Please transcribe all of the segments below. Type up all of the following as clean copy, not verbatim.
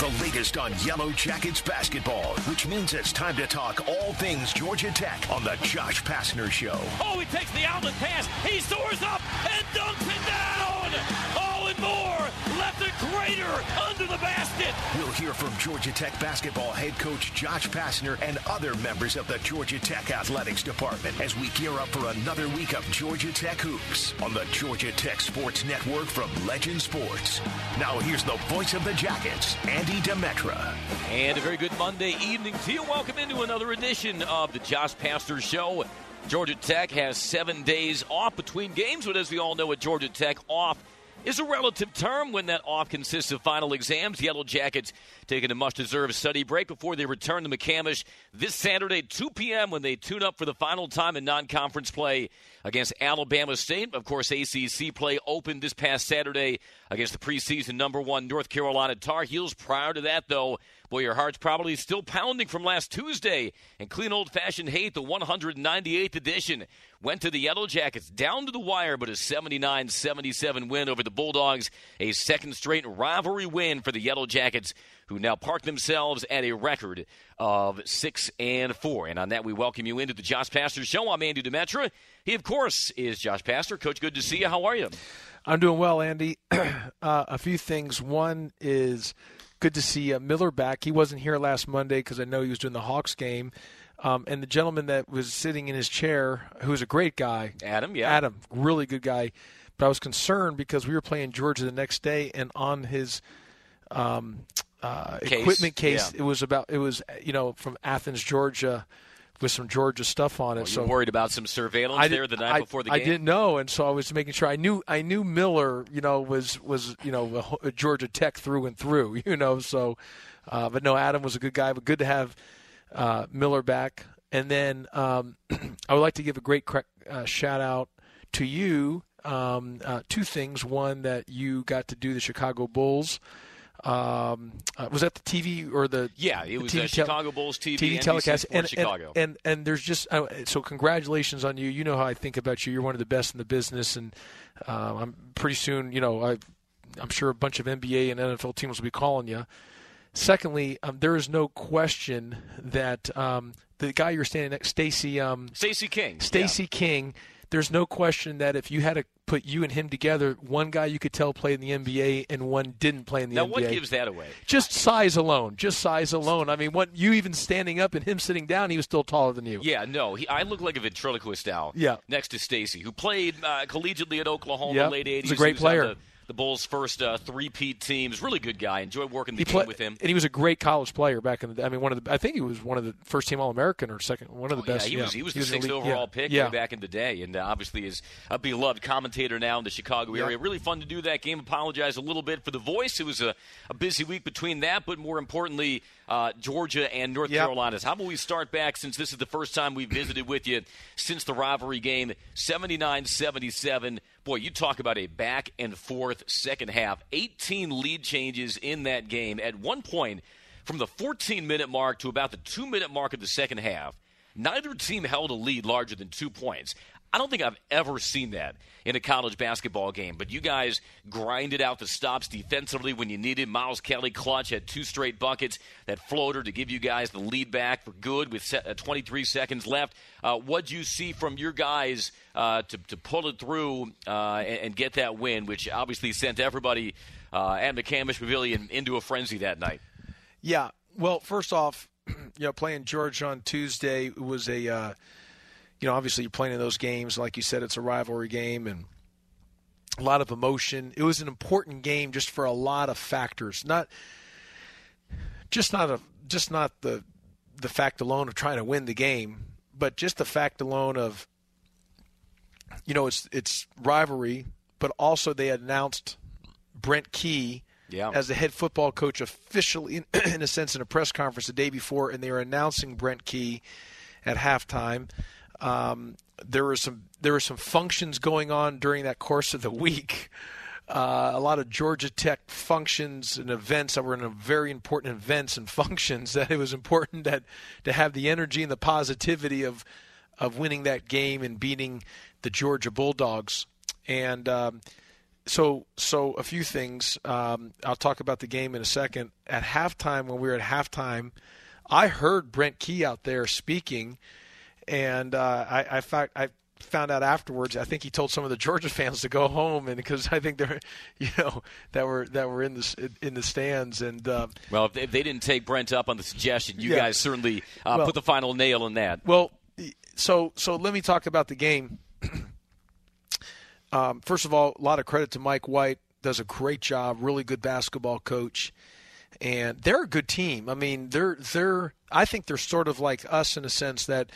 The latest on Yellow Jackets basketball, which means it's time to talk all things Georgia Tech on the Josh Pastner Show. Oh, he takes the outlet pass. He soars up and dunks it down. Oh, and Moore left a crater under the basket. We'll hear from Georgia Tech basketball head coach Josh Pastner and other members of the Georgia Tech athletics department as we gear up for another week of Georgia Tech hoops on the Georgia Tech Sports Network from Legend Sports. Now here's the voice of the Jackets, Andy Demetra. And a very good Monday evening to you. Welcome into another edition of the Josh Pastner Show. Georgia Tech has 7 days off between games, but as we all know at Georgia Tech, off is a relative term when that off consists of final exams. Yellow Jackets taking a much-deserved study break before they return to McCamish this Saturday, 2 p.m., when they tune up for the final time in non-conference play against Alabama State. Of course, ACC play opened this past Saturday against the preseason number one North Carolina Tar Heels. Prior to that, though, boy, your heart's probably still pounding from last Tuesday. And clean old-fashioned hate, the 198th edition, went to the Yellow Jackets down to the wire, but a 79-77 win over the Bulldogs, a second straight rivalry win for the Yellow Jackets, who now park themselves at a record of 6-4. And on that, we welcome you into the Josh Pastner Show. I'm Andy Demetra. He, of course, is Josh Pastner. Coach, good to see you. How are you? I'm doing well, Andy. A few things. One is good to see Miller back. He wasn't here last Monday because I know he was doing the Hawks game. And the gentleman that was sitting in his chair, who's a great guy. Adam, really good guy. But I was concerned because we were playing Georgia the next day, and on his equipment case. Yeah. It was from Athens, Georgia, with some Georgia stuff on it. Well, so worried about some surveillance before the game. I didn't know, and so I was making sure. I knew Miller, was a Georgia Tech through and through, So, but no, Adam was a good guy. But good to have Miller back. And then I would like to give a great shout out to you. Two things. One, that you got to do the Chicago Bulls. Was that the TV or the Chicago Bulls TV telecast in Chicago? And there's just so congratulations on you. You know how I think about you. You're one of the best in the business, and I'm pretty soon. I'm sure a bunch of NBA and NFL teams will be calling you. Secondly, there is no question that the guy you're standing next, Stacy King. There's no question that if you had to put you and him together, one guy you could tell played in the NBA and one didn't play in the NBA. Now, what gives that away? Just size alone. I mean, you even standing up and him sitting down, he was still taller than you. Yeah, no, I look like a ventriloquist now. Yeah. Next to Stacy, who played collegiately at Oklahoma in the late 80s. He's a great player. The Bulls' first three-peat teams. Really good guy. Enjoyed working the game with him. And he was a great college player back in the day. I mean, I think he was one of the first-team All-American or second, one of the best. Yeah, he was the sixth overall pick way back in the day, and obviously is a beloved commentator now in the Chicago area. Really fun to do that game. Apologize a little bit for the voice. It was a busy week between that, but more importantly, Georgia and North Carolina. How about we start back, since this is the first time we visited with you since the rivalry game, 79-77. Boy, you talk about a back-and-forth second half. 18 lead changes in that game. At one point, from the 14-minute mark to about the 2-minute mark of the second half, neither team held a lead larger than 2 points. I don't think I've ever seen that in a college basketball game, but you guys grinded out the stops defensively when you needed. Miles Kelly clutch, had two straight buckets, that floater to give you guys the lead back for good with 23 seconds left. What'd you see from your guys to pull it through and get that win, which obviously sent everybody at McCamish Pavilion into a frenzy that night? Yeah, well, first off, playing Georgia on Tuesday was a obviously you're playing in those games. Like you said, it's a rivalry game and a lot of emotion. It was an important game just for a lot of factors, not the fact alone of trying to win the game, but just the fact alone of it's rivalry. But also they announced Brent Key as the head football coach officially, in a sense, in a press conference the day before, and they were announcing Brent Key at halftime. There were some functions going on during that course of the week. A lot of Georgia Tech functions and events that were very important events and functions that it was important that to have the energy and the positivity of winning that game and beating the Georgia Bulldogs. And so a few things. I'll talk about the game in a second. At halftime, when we were at halftime, I heard Brent Key out there speaking, and I found out afterwards. I think he told some of the Georgia fans to go home, and because I think they're, that were in the stands. And well, if they didn't take Brent up on the suggestion, you guys certainly put the final nail in that. Well, so let me talk about the game. First of all, a lot of credit to Mike White. Does a great job. Really good basketball coach. And they're a good team. I mean, they're I think they're sort of like us in a sense that,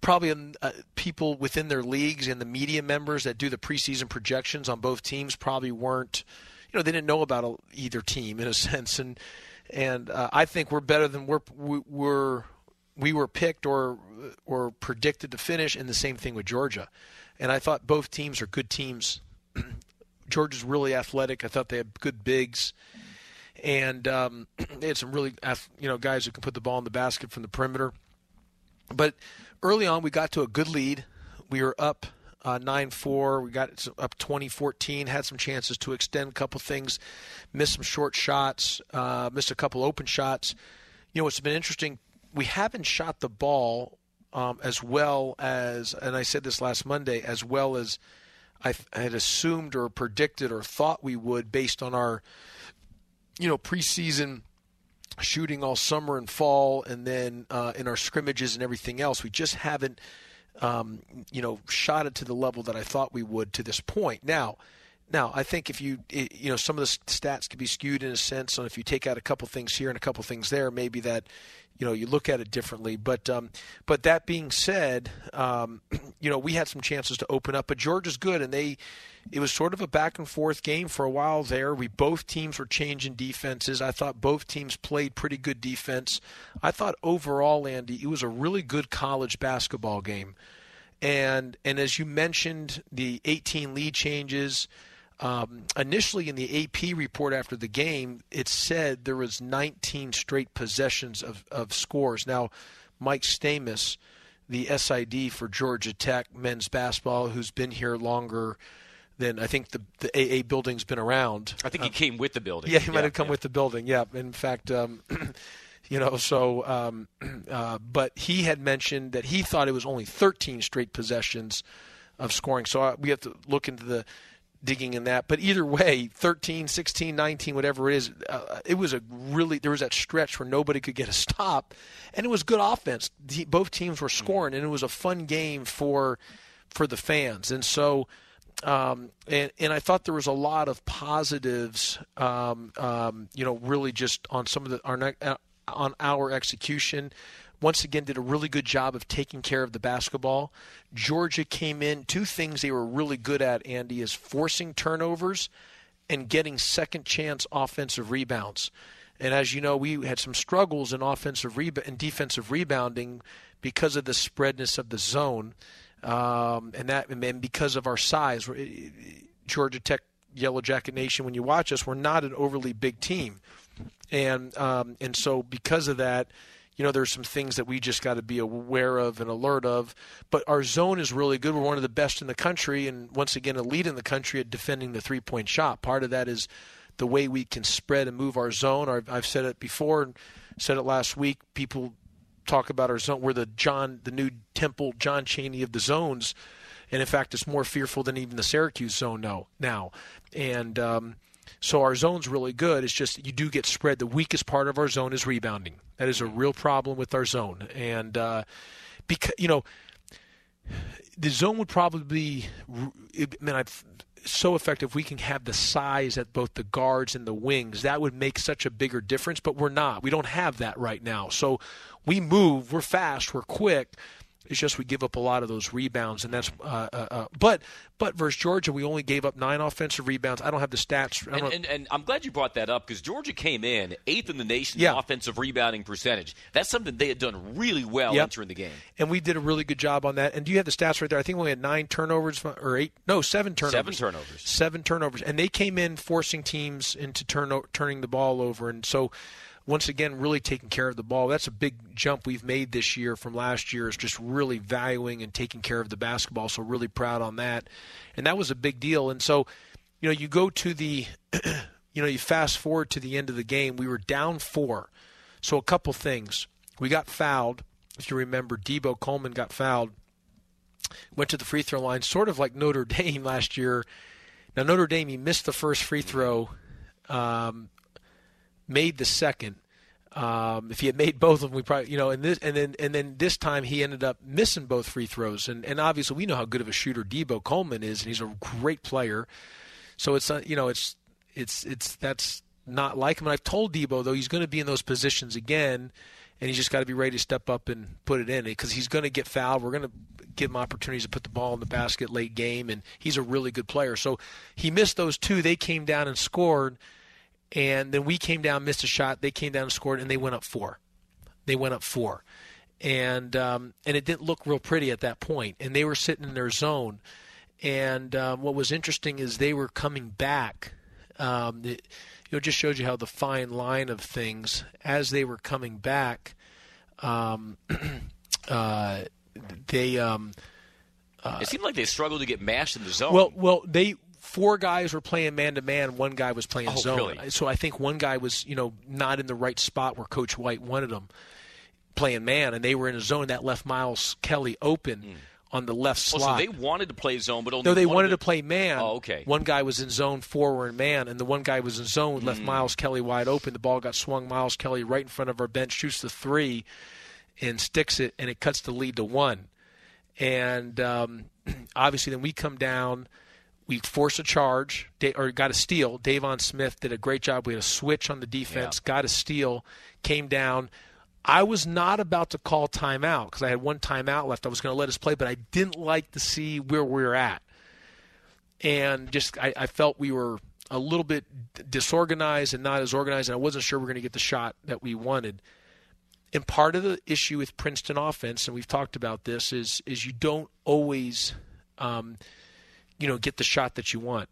probably people within their leagues and the media members that do the preseason projections on both teams probably weren't, they didn't know about either team in a sense. And I think we're better than we were picked or predicted to finish, and the same thing with Georgia. And I thought both teams are good teams. Georgia's really athletic. I thought they had good bigs. And they had some really, guys who can put the ball in the basket from the perimeter. But early on, we got to a good lead. We were up 9-4. We got up 20-14, had some chances to extend a couple things, missed some short shots, missed a couple open shots. It's been interesting. We haven't shot the ball as well as, and I said this last Monday, as well as I had assumed or predicted or thought we would based on our, preseason shooting all summer and fall, and then in our scrimmages and everything else. We just haven't, shot it to the level that I thought we would to this point. Now I think if you some of the stats could be skewed in a sense, and if you take out a couple things here and a couple things there, maybe that, you look at it differently. But that being said, we had some chances to open up, but Georgia's good, and it was sort of a back and forth game for a while there. Both teams were changing defenses. I thought both teams played pretty good defense. I thought overall, Andy, it was a really good college basketball game. And as you mentioned, the 18 lead changes, initially in the AP report after the game, it said there was 19 straight possessions of scores. Now, Mike Stamis, the SID for Georgia Tech men's basketball, who's been here longer than I think the AA building's been around. I think he came with the building. Yeah, he might have come with the building. Yeah, in fact, but he had mentioned that he thought it was only 13 straight possessions of scoring. So we have to look into the digging in that, but either way, 13, 16, 19, whatever it is, it was there was that stretch where nobody could get a stop, and it was good offense. Both teams were scoring, and it was a fun game for the fans. And so, and I thought there was a lot of positives, really just on some of on our execution. Once again, did a really good job of taking care of the basketball. Georgia came in. Two things they were really good at, Andy, is forcing turnovers and getting second-chance offensive rebounds. And as you know, we had some struggles in defensive rebounding because of the spreadness of the zone, and because of our size. Georgia Tech, Yellow Jacket Nation, when you watch us, we're not an overly big team. And so because of that, there's some things that we just got to be aware of and alert of. But our zone is really good. We're one of the best in the country, and once again, a lead in the country at defending the three-point shot. Part of that is the way we can spread and move our zone. I've said it before and said it last week. People talk about our zone. We're the new Temple John Chaney of the zones. And, in fact, it's more fearful than even the Syracuse zone now. And so our zone's really good. It's just you do get spread. The weakest part of our zone is rebounding. That is a real problem with our zone. And because the zone would probably be so effective. We can have the size at both the guards and the wings. That would make such a bigger difference, but we're not. We don't have that right now. So we move. We're fast. We're quick. It's just we give up a lot of those rebounds, and that's but versus Georgia, we only gave up 9 offensive rebounds. I don't have the stats. And I'm glad you brought that up because Georgia came in 8th in the nation in offensive rebounding percentage. That's something they had done really well entering the game. And we did a really good job on that. And do you have the stats right there? I think we only had 7 turnovers. And they came in forcing teams into turning the ball over. And so once again, really taking care of the ball. That's a big jump we've made this year from last year, is just really valuing and taking care of the basketball. So really proud on that. And that was a big deal. And so, you know, you go to the, you know, you fast forward to the end of the game. We were down 4. So a couple things. We got fouled. If you remember, Debo Coleman got fouled. Went to the free throw line, sort of like Notre Dame last year. Now, Notre Dame, he missed the first free throw. Made the second. If he had made both of them, we probably, you know, and then this time he ended up missing both free throws. And obviously we know how good of a shooter Debo Coleman is, and he's a great player. So it's you know, it's that's not like him. And I've told Debo though he's going to be in those positions again, and he's just got to be ready to step up and put it in because he's going to get fouled. We're going to give him opportunities to put the ball in the basket late game, and he's a really good player. So he missed those two. They came down and scored. And then we came down, missed a shot. They came down and scored, and they went up 4. And it didn't look real pretty at that point. And they were sitting in their zone. And what was interesting is they were coming back. It just shows you how the fine line of things. As they were coming back, they it seemed like they struggled to get mashed in the zone. Well, they – 4 guys were playing man-to-man. 1 guy was playing zone. Really? So I think 1 guy was, you know, not in the right spot where Coach White wanted him playing man, and they were in a zone that left Miles Kelly open on the left slot. So they wanted to play zone, but only no, they wanted to play man. Oh, okay. 1 guy was in zone, 4 were in man, and the 1 guy was in zone, left Miles Kelly wide open. The ball got swung. Miles Kelly right in front of our bench shoots the 3 and sticks it, and it cuts the lead to 1. And obviously then we come down. We forced a charge, or got a steal. Davon Smith did a great job. We had a switch on the defense, got a steal, came down. I was not about to call timeout because I had 1 timeout left. I was going to let us play, but I didn't like to see where we were at. And just I felt we were a little bit disorganized and not as organized, and I wasn't sure we were going to get the shot that we wanted. And part of the issue with Princeton offense, and we've talked about this, is you don't always get the shot that you want.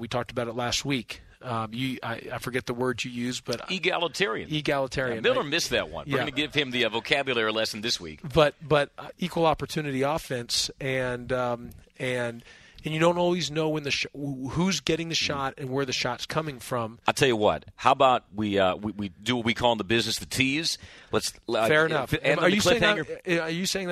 We talked about it last week. I forget the word you used, but egalitarian. Yeah, Miller missed that one. We're going to give him the vocabulary lesson this week. But equal opportunity offense, and you don't always know when who's getting the shot and where the shot's coming from. I'll tell you what. How about we do what we call in the business the tease? Let's fair enough. Are you saying that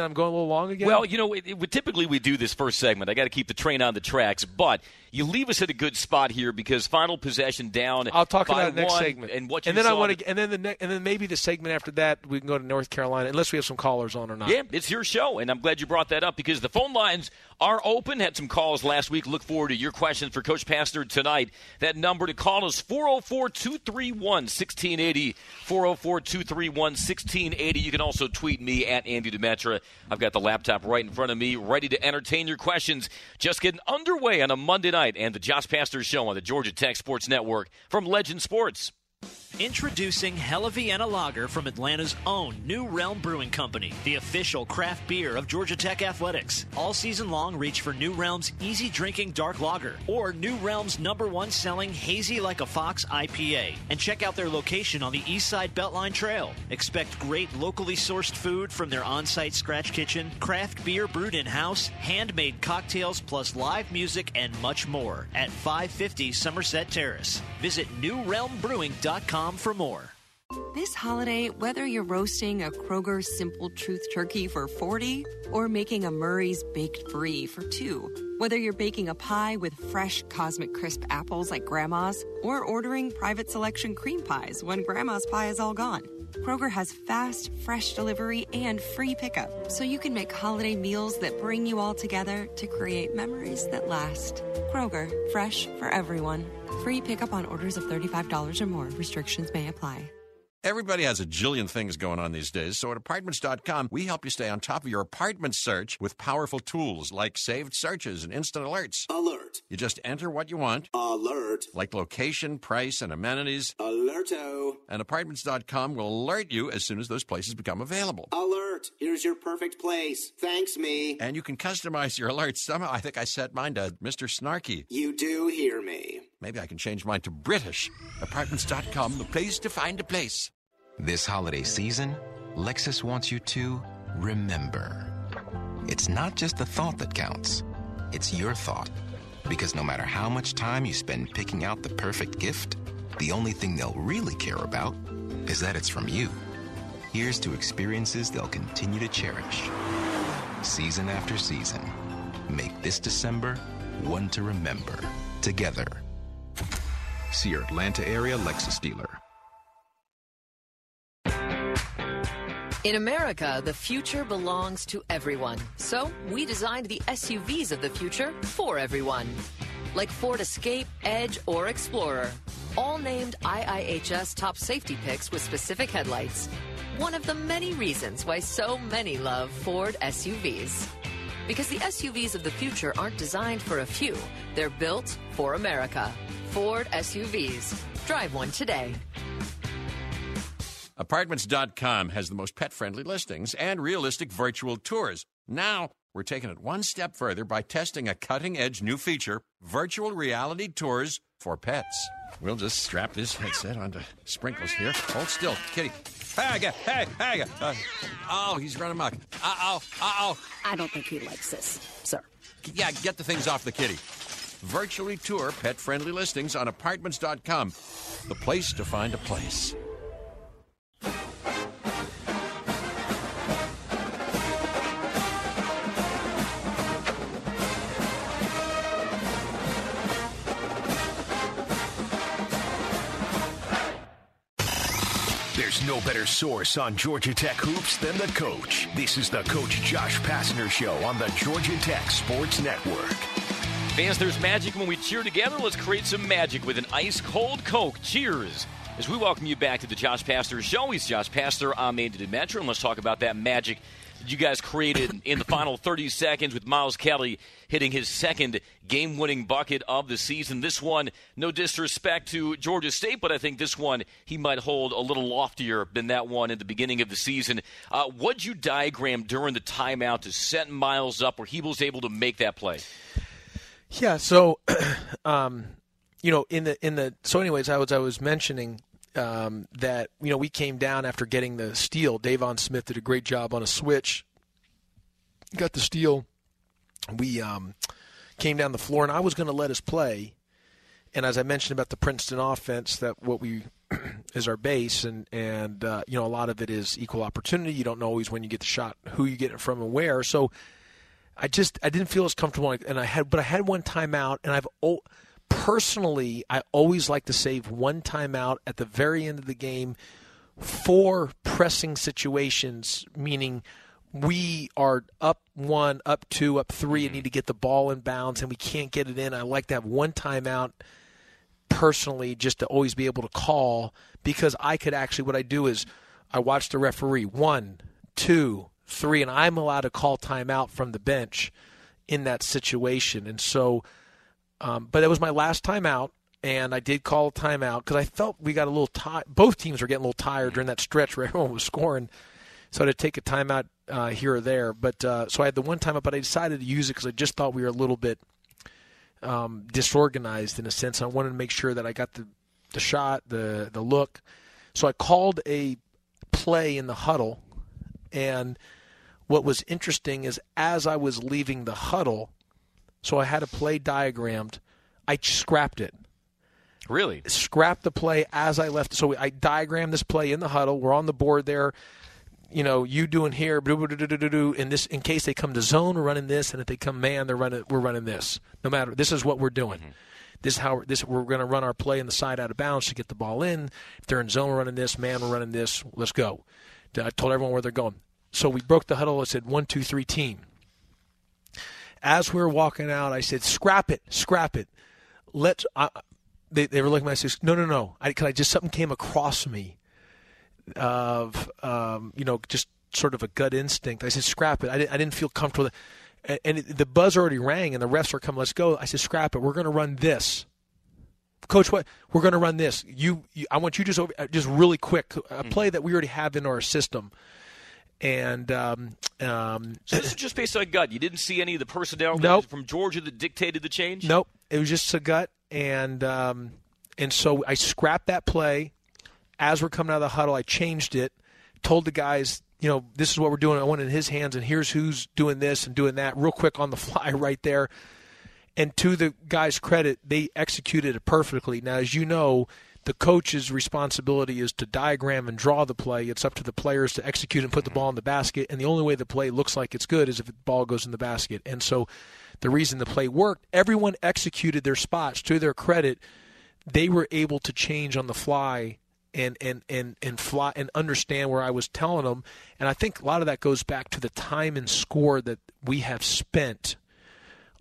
I'm going a little long again? Well, you know, typically we do this first segment. I got to keep the train on the tracks, but you leave us at a good spot here because final possession down. I'll talk about it next segment and what you saw. And then maybe the segment after that we can go to North Carolina unless we have some callers on or not. Yeah, it's your show, and I'm glad you brought that up because the phone lines are open. Had some calls last week. Look forward to your questions for Coach Pastner tonight. That number to call is 404-231-1680, 404-231-1680. You can also tweet me at Andy Demetra. I've got the laptop right in front of me, ready to entertain your questions. Just getting underway on a Monday night and the Josh Pastner Show on the Georgia Tech Sports Network from Legend Sports. Introducing Hella Vienna Lager from Atlanta's own New Realm Brewing Company, the official craft beer of Georgia Tech Athletics. All season long, reach for New Realm's easy-drinking dark lager or New Realm's #1 selling Hazy Like a Fox IPA. And check out their location on the Eastside Beltline Trail. Expect great locally sourced food from their on-site scratch kitchen, craft beer brewed in-house, handmade cocktails, plus live music and much more at 550 Somerset Terrace. Visit NewRealmBrewing.com for more. This holiday, whether you're roasting a Kroger Simple Truth turkey for 40 or making a Murray's Baked Brie for 2, whether you're baking a pie with fresh Cosmic Crisp apples like Grandma's or ordering private selection cream pies when Grandma's pie is all gone, Kroger has fast, fresh delivery and free pickup, so you can make holiday meals that bring you all together to create memories that last. Kroger, fresh for everyone. Free pickup on orders of $35 or more. Restrictions may apply. Everybody has a jillion things going on these days, so at Apartments.com, we help you stay on top of your apartment search with powerful tools like saved searches and instant alerts. Alert. You just enter what you want. Alert. Like location, price, and amenities. Alerto. And Apartments.com will alert you as soon as those places become available. Alert. Here's your perfect place. Thanks, me. And you can customize your alerts. Somehow, I think I set mine to Mr. Snarky. You do hear me. Maybe I can change mine to British. Apartments.com, the place to find a place. This holiday season, Lexus wants you to remember. It's not just the thought that counts. It's your thought. Because no matter how much time you spend picking out the perfect gift, the only thing they'll really care about is that it's from you. Here's to experiences they'll continue to cherish. Season after season. Make this December one to remember. Together. See your Atlanta area Lexus dealer. In America, the future belongs to everyone. So we designed the SUVs of the future for everyone. Like Ford Escape, Edge, or Explorer. All named IIHS top safety picks with specific headlights. One of the many reasons why so many love Ford SUVs. Because the SUVs of the future aren't designed for a few. They're built for America. Ford SUVs. Drive one today. Apartments.com has the most pet-friendly listings and realistic virtual tours. Now, we're taking it one step further by testing a cutting-edge new feature, virtual reality tours for pets. We'll just strap this headset onto Sprinkles here. Hold still, kitty. Hey, he's running amok. I don't think he likes this, sir. Yeah, get the things off the kitty. Virtually tour pet-friendly listings on Apartments.com, the place to find a place. There's no better source on Georgia Tech hoops than the coach. This is the Coach Josh Pastner Show on the Georgia Tech Sports Network. Fans, there's magic when we cheer together. Let's create some magic with an ice-cold Coke. Cheers. As we welcome you back to the Josh Pastner Show. He's Josh Pastner. I'm Andy Demetra, and let's talk about that magic that you guys created in the final 30 seconds with Miles Kelly hitting his second game-winning bucket of the season. This one, no disrespect to Georgia State, but I think this one he might hold a little loftier than that one at the beginning of the season. What'd you diagram during the timeout to set Miles up where he was able to make that play? Yeah, so, I was mentioning that, we came down after getting the steal. Davon Smith did a great job on a switch, got the steal. We came down the floor, and I was going to let us play. And as I mentioned about the Princeton offense, that what we is our base, and a lot of it is equal opportunity. You don't know always when you get the shot, who you get it from and where. So I didn't feel as comfortable, but I had one timeout, and personally, I always like to save one timeout at the very end of the game for pressing situations, meaning we are up one, up two, up three, and need to get the ball in bounds, and we can't get it in. I like to have one timeout personally just to always be able to call, because I could actually, what I do is I watch the referee, 1, 2, 3, and I'm allowed to call timeout from the bench in that situation. And so, but it was my last timeout, and I did call a timeout because I felt we got a little tired. Both teams were getting a little tired during that stretch where everyone was scoring. So I had to take a timeout here or there. But so I had the one timeout, but I decided to use it because I just thought we were a little bit disorganized in a sense. I wanted to make sure that I got the shot, the look. So I called a play in the huddle, and what was interesting is as I was leaving the huddle, so I had a play diagrammed, I scrapped it. Really? Scrapped the play as I left. So I diagrammed this play in the huddle. We're on the board there. You doing here, and this, in case they come to zone, we're running this, and if they come man, we're running this. No matter, this is what we're doing. Mm-hmm. This is how we're going to run our play in the side out of bounds to get the ball in. If they're in zone, we're running this. Man, we're running this. Let's go. I told everyone where they're going. So we broke the huddle. I said, 1, 2, 3, team. As we were walking out, I said, scrap it. They were looking at me. I said, no. Something came across me of, just sort of a gut instinct. I said, scrap it. I didn't feel comfortable with it. And the buzz already rang, and the refs are coming, let's go. I said, scrap it. We're going to run this. Coach, what? We're going to run this. I want you just really quick, a play that we already have in our system. And so this is just based on gut. You didn't see any of the personnel from Georgia that dictated the change? Nope. It was just a gut. And so I scrapped that play. As we're coming out of the huddle, I changed it, told the guys, this is what we're doing. I want it in his hands, and here's who's doing this and doing that real quick on the fly right there. And to the guys' credit, they executed it perfectly. Now, as you know, the coach's responsibility is to diagram and draw the play. It's up to the players to execute and put the ball in the basket. And the only way the play looks like it's good is if the ball goes in the basket. And so the reason the play worked, everyone executed their spots. To their credit, they were able to change on the fly and fly and understand where I was telling them. And I think a lot of that goes back to the time and score that we have spent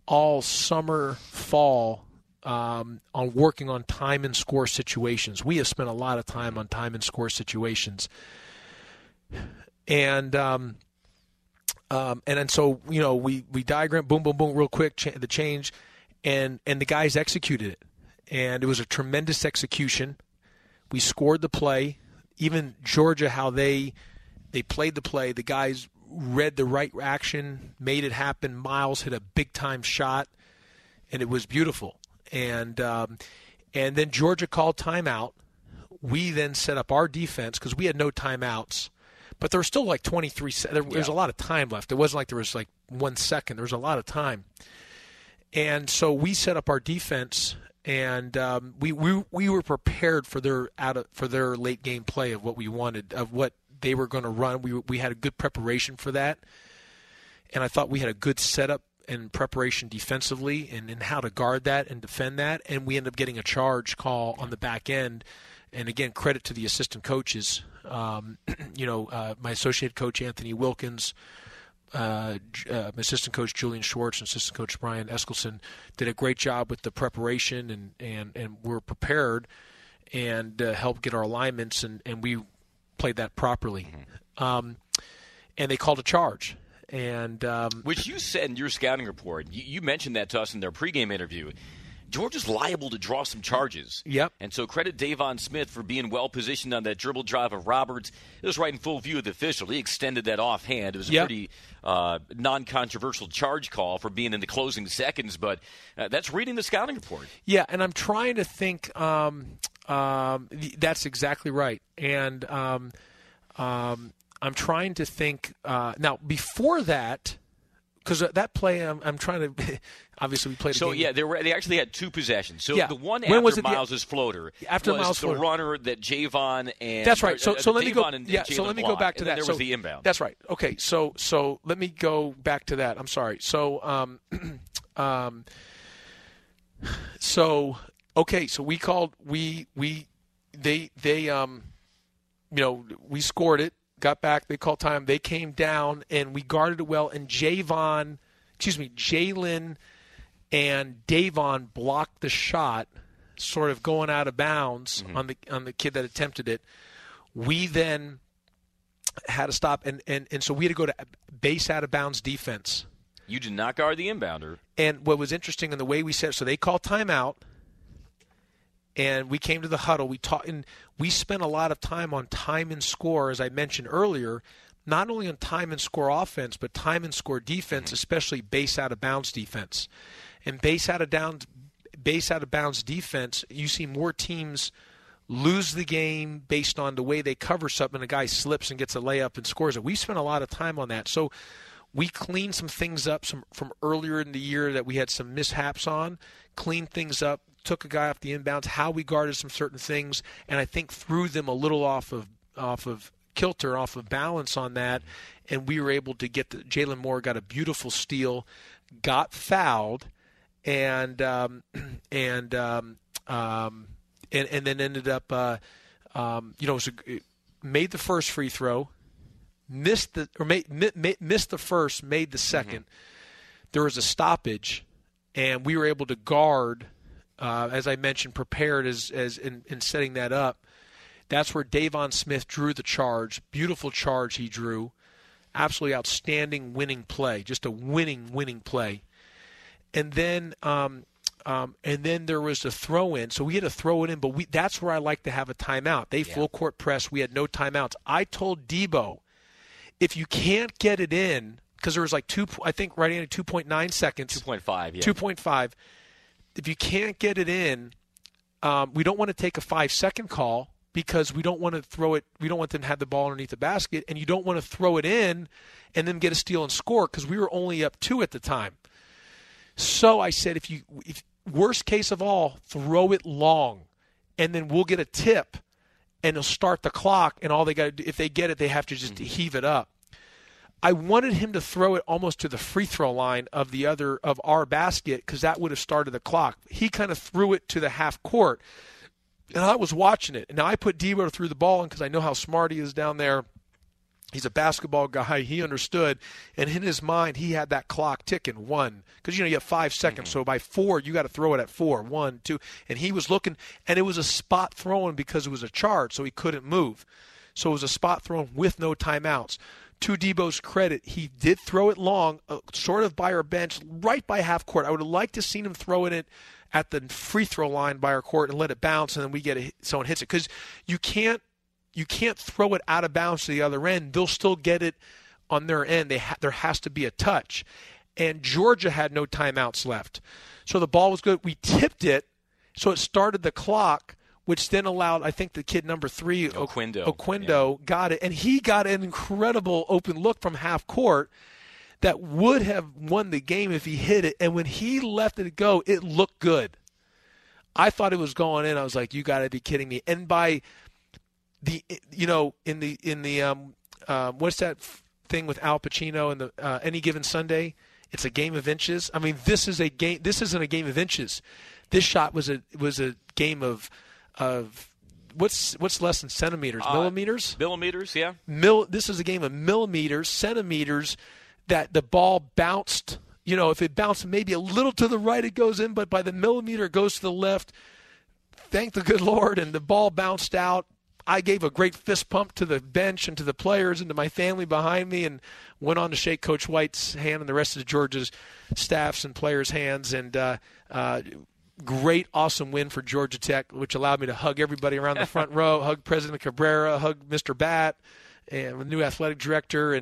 all summer, fall, on working on time and score situations. We have spent a lot of time on time and score situations. And so, we diagram, boom, boom, boom, real quick, the change, and the guys executed it. And it was a tremendous execution. We scored the play. Even Georgia, how they played the play. The guys read the right action, made it happen. Miles hit a big-time shot, and it was beautiful. And then Georgia called timeout. We then set up our defense because we had no timeouts. But there were still like 23 seconds. There was a lot of time left. It wasn't like there was like 1 second. There was a lot of time. And so we set up our defense – and we were prepared for their late game play of what we wanted, of what they were going to run. We had a good preparation for that, and I thought we had a good setup and preparation defensively and how to guard that and defend that. And we ended up getting a charge call on the back end. And again, credit to the assistant coaches. My associate coach Anthony Wilkins, assistant coach Julian Schwartz and assistant coach Brian Eskelson did a great job with the preparation and were prepared and helped get our alignments and we played that properly. Mm-hmm. And they called a charge. And which you said in your scouting report, you mentioned that to us in their pregame interview. Georgia's liable to draw some charges. Yep. And so credit Davon Smith for being well-positioned on that dribble drive of Roberts. It was right in full view of the official. He extended that offhand. It was a pretty non-controversial charge call for being in the closing seconds, but that's reading the scouting report. Yeah, and I'm trying to think that's exactly right. And I'm trying to think now, before that, because that play, I'm trying to – obviously we played a game. So, yeah, they actually had two possessions. So the one after Miles' floater was the runner that Javon and – That's right. So let me go back to that. There was the inbound. That's right. Okay, so let me go back to that. I'm sorry. So, so we called – we scored it. Got back, they called time, they came down, and we guarded it well, and Jaylen and Davon blocked the shot, sort of going out of bounds on the kid that attempted it. We then had to stop, and so we had to go to base out-of-bounds defense. You did not guard the inbounder. And what was interesting in the way we said, so they called timeout, and we came to the huddle. We talked, and we spent a lot of time on time and score, as I mentioned earlier, not only on time and score offense, but time and score defense, especially base out of bounds defense. And base out of bounds defense, you see more teams lose the game based on the way they cover something. A guy slips and gets a layup and scores it. We spent a lot of time on that. So we cleaned some things up from earlier in the year that we had some mishaps on, cleaned things up. Took a guy off the inbounds, how we guarded some certain things, and I think threw them a little off of kilter, off of balance on that, and we were able to get Jaylen Moore got a beautiful steal, got fouled, and then ended up made the first free throw, missed the first, made the second. Mm-hmm. There was a stoppage, and we were able to guard. As I mentioned, prepared as in setting that up. That's where Davon Smith drew the charge. Beautiful charge he drew. Absolutely outstanding winning play. Just a winning play. And then there was the throw-in. So we had to throw it in, but that's where I like to have a timeout. They full-court press. We had no timeouts. I told Debo, if you can't get it in, because there was like 2.9 seconds. 2.5, yeah. 2.5. If you can't get it in, we don't want to take a 5-second call because we don't want to throw it. We don't want them to have the ball underneath the basket, and you don't want to throw it in and then get a steal and score because we were only up 2 at the time. So I said, if worst case of all, throw it long, and then we'll get a tip, and it'll start the clock, and all they got to do, if they get it, they have to just heave it up. I wanted him to throw it almost to the free throw line of our basket because that would have started the clock. He kind of threw it to the half court, and I was watching it. And now I put Debo through the ball because I know how smart he is down there. He's a basketball guy. He understood, and in his mind, he had that clock ticking. 1, because you have 5 seconds. So by 4, you got to throw it at 4. 1, 2, and he was looking, and it was a spot throwing because it was a charge, so he couldn't move. So it was a spot throwing with no timeouts. To Debo's credit, he did throw it long, sort of by our bench, right by half court. I would have liked to have seen him throwing it at the free throw line by our court and let it bounce, and then we get it. Someone hits it because you can't throw it out of bounds to the other end. They'll still get it on their end. There has to be a touch. And Georgia had no timeouts left. So the ball was good. We tipped it, so it started the clock, which then allowed, I think, the kid number 3, Oquendo got it. And he got an incredible open look from half court that would have won the game if he hit it. And when he left it go, it looked good. I thought it was going in. I was like, you got to be kidding me. And by – what's that thing with Al Pacino and the Any Given Sunday? It's a game of inches. I mean, this is a game. This isn't a game of inches. This shot was a game of what's less than centimeters, millimeters. Millimeters, yeah. This is a game of millimeters, centimeters. That the ball bounced. If it bounced maybe a little to the right, it goes in. But by the millimeter, it goes to the left. Thank the good Lord, and the ball bounced out. I gave a great fist pump to the bench and to the players and to my family behind me, and went on to shake Coach White's hand and the rest of Georgia's staffs and players' hands. And great, awesome win for Georgia Tech, which allowed me to hug everybody around the front row, hug President Cabrera, hug Mr. Batt, and the new athletic director.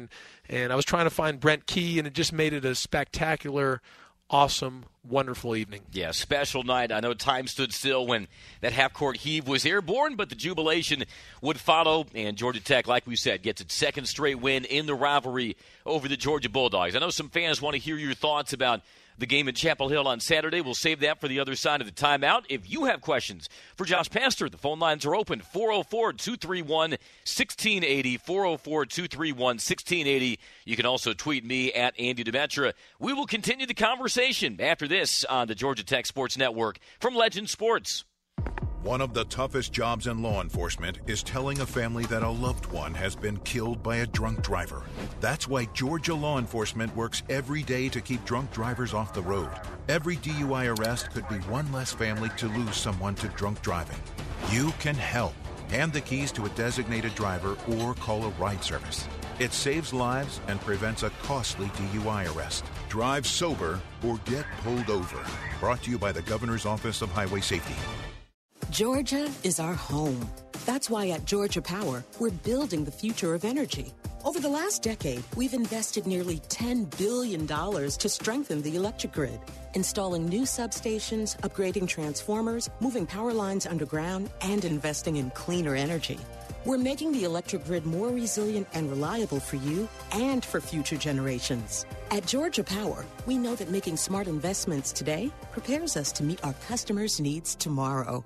And I was trying to find Brent Key, and it just made it a spectacular, awesome, wonderful evening. Yeah, special night. I know time stood still when that half-court heave was airborne, but the jubilation would follow. And Georgia Tech, like we said, gets its second straight win in the rivalry over the Georgia Bulldogs. I know some fans want to hear your thoughts about the game in Chapel Hill on Saturday. We'll save that for the other side of the timeout. If you have questions for Josh Pastner, the phone lines are open, 404-231-1680, 404-231-1680. You can also tweet me at Andy Demetra. We will continue the conversation after this on the Georgia Tech Sports Network from Legend Sports. One of the toughest jobs in law enforcement is telling a family that a loved one has been killed by a drunk driver. That's why Georgia law enforcement works every day to keep drunk drivers off the road. Every DUI arrest could be one less family to lose someone to drunk driving. You can help. Hand the keys to a designated driver or call a ride service. It saves lives and prevents a costly DUI arrest. Drive sober or get pulled over. Brought to you by the Governor's Office of Highway Safety. Georgia is our home. That's why at Georgia Power, we're building the future of energy. Over the last decade, we've invested nearly $10 billion to strengthen the electric grid, installing new substations, upgrading transformers, moving power lines underground, and investing in cleaner energy. We're making the electric grid more resilient and reliable for you and for future generations. At Georgia Power, we know that making smart investments today prepares us to meet our customers' needs tomorrow.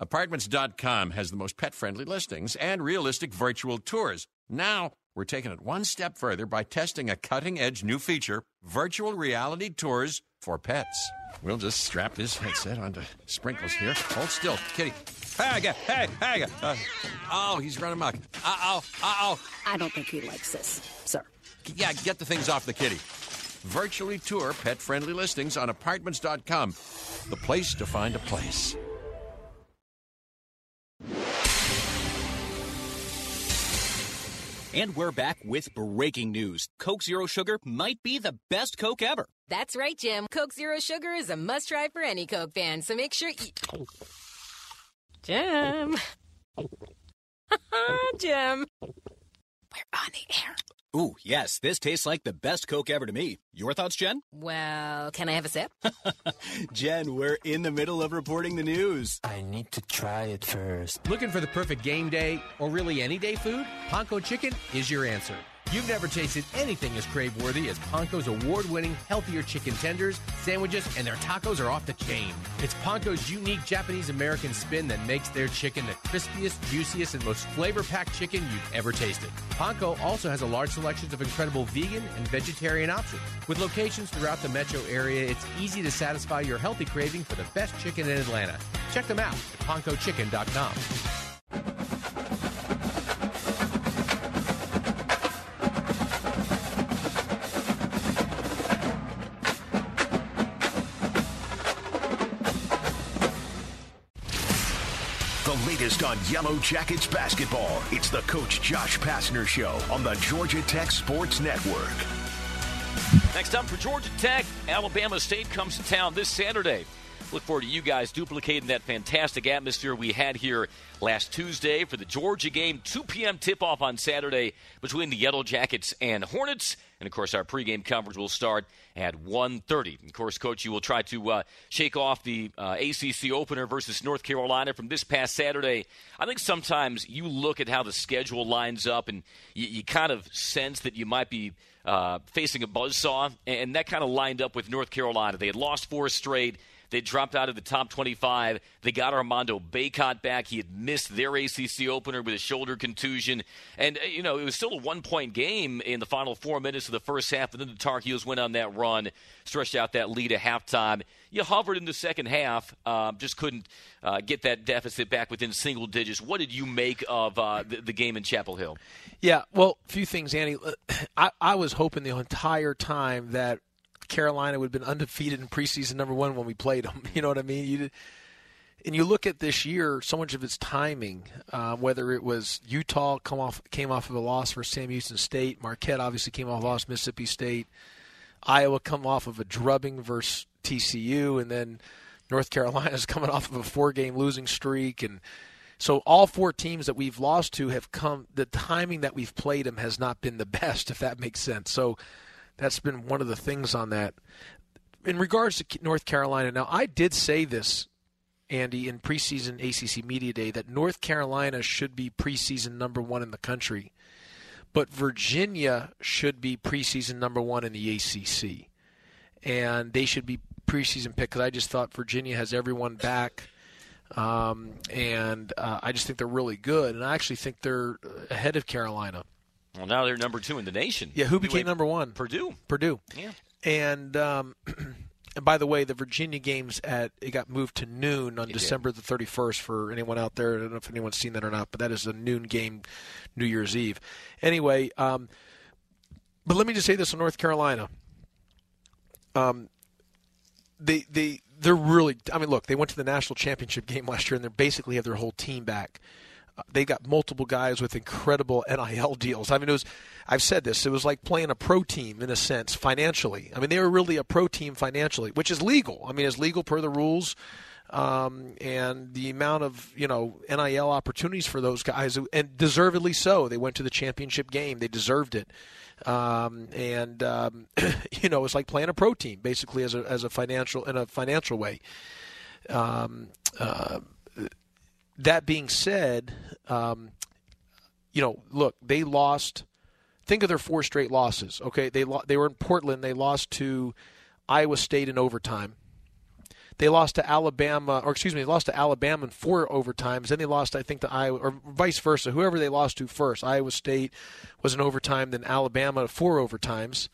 Apartments.com has the most pet-friendly listings and realistic virtual tours. Now, we're taking it one step further by testing a cutting-edge new feature, virtual reality tours for pets. We'll just strap this headset onto Sprinkles here. Hold still, kitty. Hey! Oh, he's running amok. Uh-oh. I don't think he likes this, sir. Yeah, get the things off the kitty. Virtually tour pet-friendly listings on Apartments.com. The place to find a place. And we're back with breaking news. Coke Zero Sugar might be the best Coke ever. That's right, Jim. Coke Zero Sugar is a must-try for any Coke fan, so make sure you... Jim. Jim. We're on the air. Ooh, yes, this tastes like the best Coke ever to me. Your thoughts, Jen? Well, can I have a sip? Jen, we're in the middle of reporting the news. I need to try it first. Looking for the perfect game day or really any day food? Panko Chicken is your answer. You've never tasted anything as crave-worthy as Panko's award-winning healthier chicken tenders, sandwiches, and their tacos are off the chain. It's Panko's unique Japanese-American spin that makes their chicken the crispiest, juiciest, and most flavor-packed chicken you've ever tasted. Panko also has a large selection of incredible vegan and vegetarian options. With locations throughout the metro area, it's easy to satisfy your healthy craving for the best chicken in Atlanta. Check them out at pankochicken.com. On Yellow Jackets basketball, it's the Coach Josh Pastner Show on the Georgia Tech Sports Network. Next up for Georgia Tech, Alabama State comes to town this Saturday. Look forward to you guys duplicating that fantastic atmosphere we had here last Tuesday for the Georgia game. 2 p.m. tip-off on Saturday between the Yellow Jackets and Hornets. And, of course, our pregame coverage will start at 1:30. Of course, Coach, you will try to shake off the ACC opener versus North Carolina from this past Saturday. I think sometimes you look at how the schedule lines up and you kind of sense that you might be facing a buzzsaw, and that kind of lined up with North Carolina. They had lost 4 straight. They dropped out of the top 25. They got Armando Bacot back. He had missed their ACC opener with a shoulder contusion. And, you know, it was still a one-point game in the final 4 minutes of the first half. And then the Tar Heels went on that run, stretched out that lead at halftime. You hovered in the second half, just couldn't get that deficit back within single digits. What did you make of the game in Chapel Hill? Yeah, well, a few things, Andy. I was hoping the entire time that Carolina would have been undefeated in preseason number 1 when we played them. You know what I mean? And you look at this year, so much of its timing, whether it was Utah came off of a loss for Sam Houston State, Marquette obviously came off a loss Mississippi State, Iowa come off of a drubbing versus TCU, and then North Carolina's coming off of a 4-game losing streak. And so all 4 teams that we've lost to have come – the timing that we've played them has not been the best, if that makes sense. So – that's been one of the things on that. In regards to North Carolina, now I did say this, Andy, in preseason ACC Media Day, that North Carolina should be preseason number 1 in the country, but Virginia should be preseason number 1 in the ACC. And they should be preseason pick because I just thought Virginia has everyone back. And I just think they're really good. And I actually think they're ahead of Carolina. Well, now they're number 2 in the nation. Yeah, who became number 1? Purdue. Yeah. And and by the way, the Virginia game's it got moved to noon on December the 31st for anyone out there. I don't know if anyone's seen that or not, but that is a noon game, New Year's Eve. Anyway, but let me just say this on North Carolina. They're really. I mean, look, they went to the national championship game last year, and they basically have their whole team back. They got multiple guys with incredible NIL deals. I mean, I've said this, it was like playing a pro team in a sense financially. I mean, they were really a pro team financially, which is legal. I mean, it's legal per the rules. And the amount of, you know, NIL opportunities for those guys, and deservedly so. They went to the championship game. They deserved it. You know, it's like playing a pro team basically in a financial way. That being said, you know, look, they lost. Think of their 4 straight losses. Okay, they were in Portland. They lost to Iowa State in overtime. They lost to Alabama, in four overtimes. Then they lost, I think, to Iowa, or vice versa. Whoever they lost to first, Iowa State was an overtime, then Alabama four overtimes.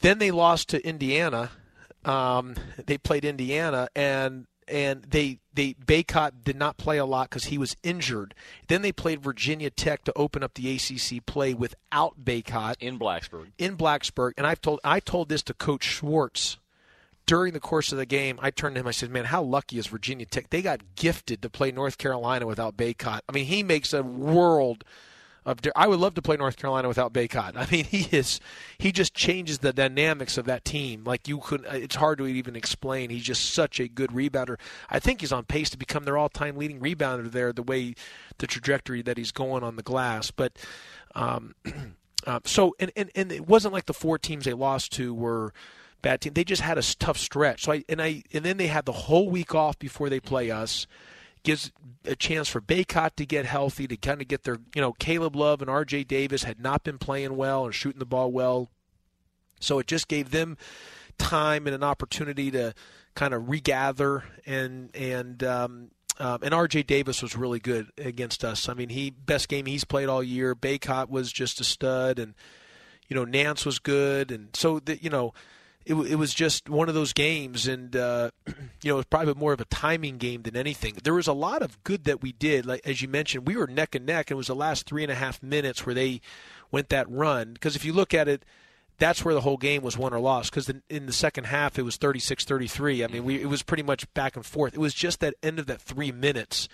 Then they lost to Indiana. They played Indiana, and Bacot did not play a lot because he was injured. Then they played Virginia Tech to open up the ACC play without Bacot in Blacksburg. And I told this to Coach Schwartz during the course of the game. I turned to him. I said, "Man, how lucky is Virginia Tech? They got gifted to play North Carolina without Bacot. I mean, he makes a world of. I would love to play North Carolina without Bacot. I mean, he just changes the dynamics of that team. Like it's hard to even explain. He's just such a good rebounder. I think he's on pace to become their all-time leading rebounder there. The way, the trajectory that he's going on the glass, but so it wasn't like the four teams they lost to were bad teams. They just had a tough stretch. So then they had the whole week off before they play us. Gives a chance for Bacot to get healthy, to kind of get their, Caleb Love and R.J. Davis had not been playing well or shooting the ball well. So it just gave them time and an opportunity to kind of regather. And R.J. Davis was really good against us. I mean, best game he's played all year. Bacot was just a stud, and, Nance was good. And so, it was just one of those games, and it was probably more of a timing game than anything. There was a lot of good that we did. Like, as you mentioned, we were neck and neck, and it was the last 3.5 minutes where they went that run. Because if you look at it, that's where the whole game was won or lost, because in the second half it was 36-33. I mean, it was pretty much back and forth. It was just that end of that 3 minutes,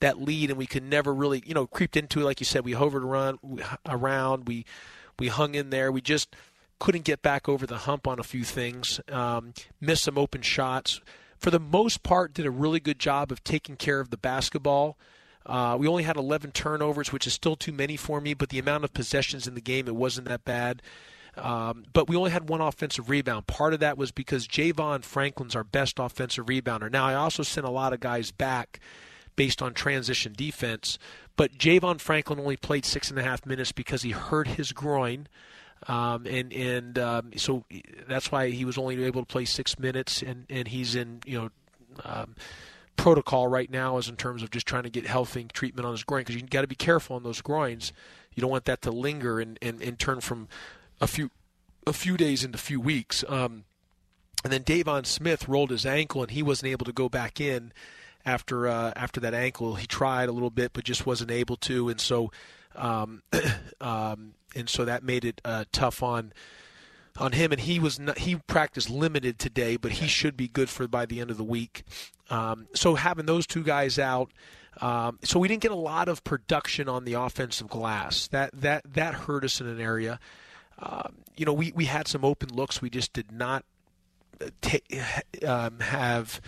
that lead, and we could never really, creeped into it. Like you said, we hovered around, we hung in there. We just couldn't get back over the hump on a few things, missed some open shots. For the most part, did a really good job of taking care of the basketball. We only had 11 turnovers, which is still too many for me, but the amount of possessions in the game, it wasn't that bad. But we only had one offensive rebound. Part of that was because Javon Franklin's our best offensive rebounder. Now, I also sent a lot of guys back based on transition defense, but Javon Franklin only played 6.5 minutes because he hurt his groin. So that's why he was only able to play 6 minutes, and he's in protocol right now, as in terms of just trying to get healthy treatment on his groin, because you got to be careful on those groins. You don't want that to linger and turn from a few days into a few weeks. And then Davon Smith rolled his ankle, and he wasn't able to go back in after that ankle. He tried a little bit, but just wasn't able to, and so. So that made it tough on him, and he practiced limited today, but he should be good by the end of the week. So having those two guys out, so we didn't get a lot of production on the offensive glass. That hurt us in an area. We had some open looks. We just did not have.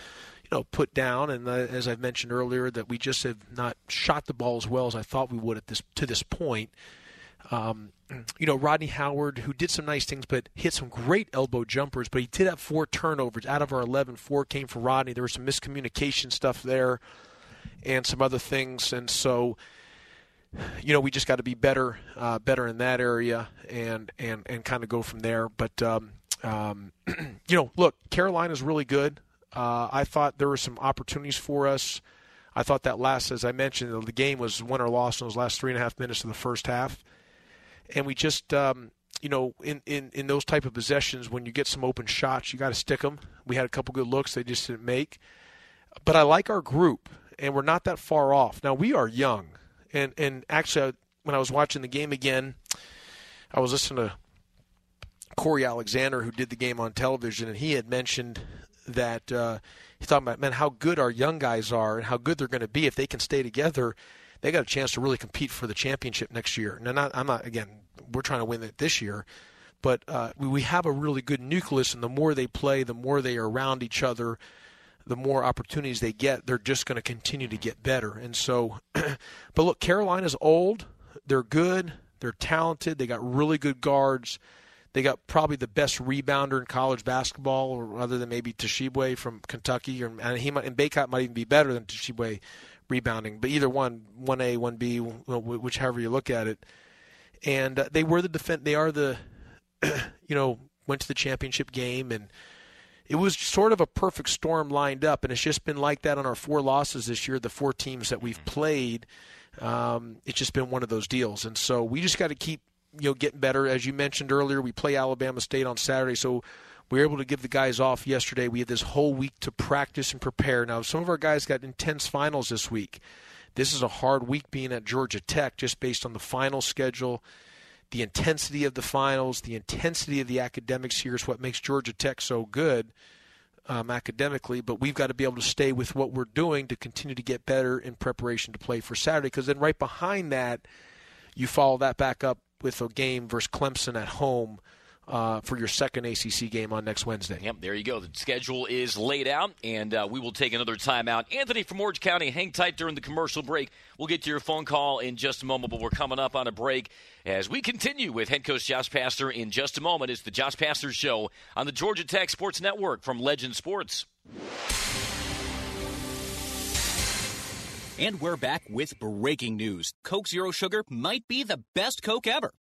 Put down, and as I've mentioned earlier, that we just have not shot the ball as well as I thought we would to this point. Rodney Howard, who did some nice things, but hit some great elbow jumpers, but he did have 4 turnovers. Out of our 11, 4 came for Rodney. There was some miscommunication stuff there and some other things, and so we just got to be better in that area and kind of go from there. But, look, Carolina's really good. I thought there were some opportunities for us. I thought that last, as I mentioned, the game was won or lost in those last 3.5 minutes of the first half. And we just, in those type of possessions, when you get some open shots, you got to stick them. We had a couple good looks they just didn't make. But I like our group, and we're not that far off. Now, we are young. And actually, when I was watching the game again, I was listening to Corey Alexander, who did the game on television, and he had mentioned that he's talking about, man, how good our young guys are and how good they're going to be if they can stay together. They got a chance to really compete for the championship next year. Now, we're trying to win it this year, but we have a really good nucleus, and the more they play, the more they are around each other, the more opportunities they get. They're just going to continue to get better. And so, but look, Carolina's old. They're good. They're talented. They got really good guards. They got probably the best rebounder in college basketball, or other than maybe Toshibwe from Kentucky, and Bacot might even be better than Toshibwe rebounding. But either one, 1A, 1B, whichever you look at it, and they were the defense. They went to the championship game, and it was sort of a perfect storm lined up, and it's just been like that on our four losses this year, the four teams that we've played. It's just been one of those deals. And so we just got to keep getting better. As you mentioned earlier, we play Alabama State on Saturday, so we were able to give the guys off yesterday. We had this whole week to practice and prepare. Now, some of our guys got intense finals this week. This is a hard week being at Georgia Tech just based on the final schedule, the intensity of the finals, the intensity of the academics here is what makes Georgia Tech so good academically. But we've got to be able to stay with what we're doing to continue to get better in preparation to play for Saturday, because then right behind that, you follow that back up with a game versus Clemson at home. For your second ACC game on next Wednesday. Yep, there you go. The schedule is laid out, and we will take another timeout. Anthony from Orange County, hang tight during the commercial break. We'll get to your phone call in just a moment, but we're coming up on a break as we continue with head coach Josh Pastner in just a moment. It's the Josh Pastner Show on the Georgia Tech Sports Network from Legend Sports. And we're back with breaking news. Coke Zero Sugar might be the best Coke ever.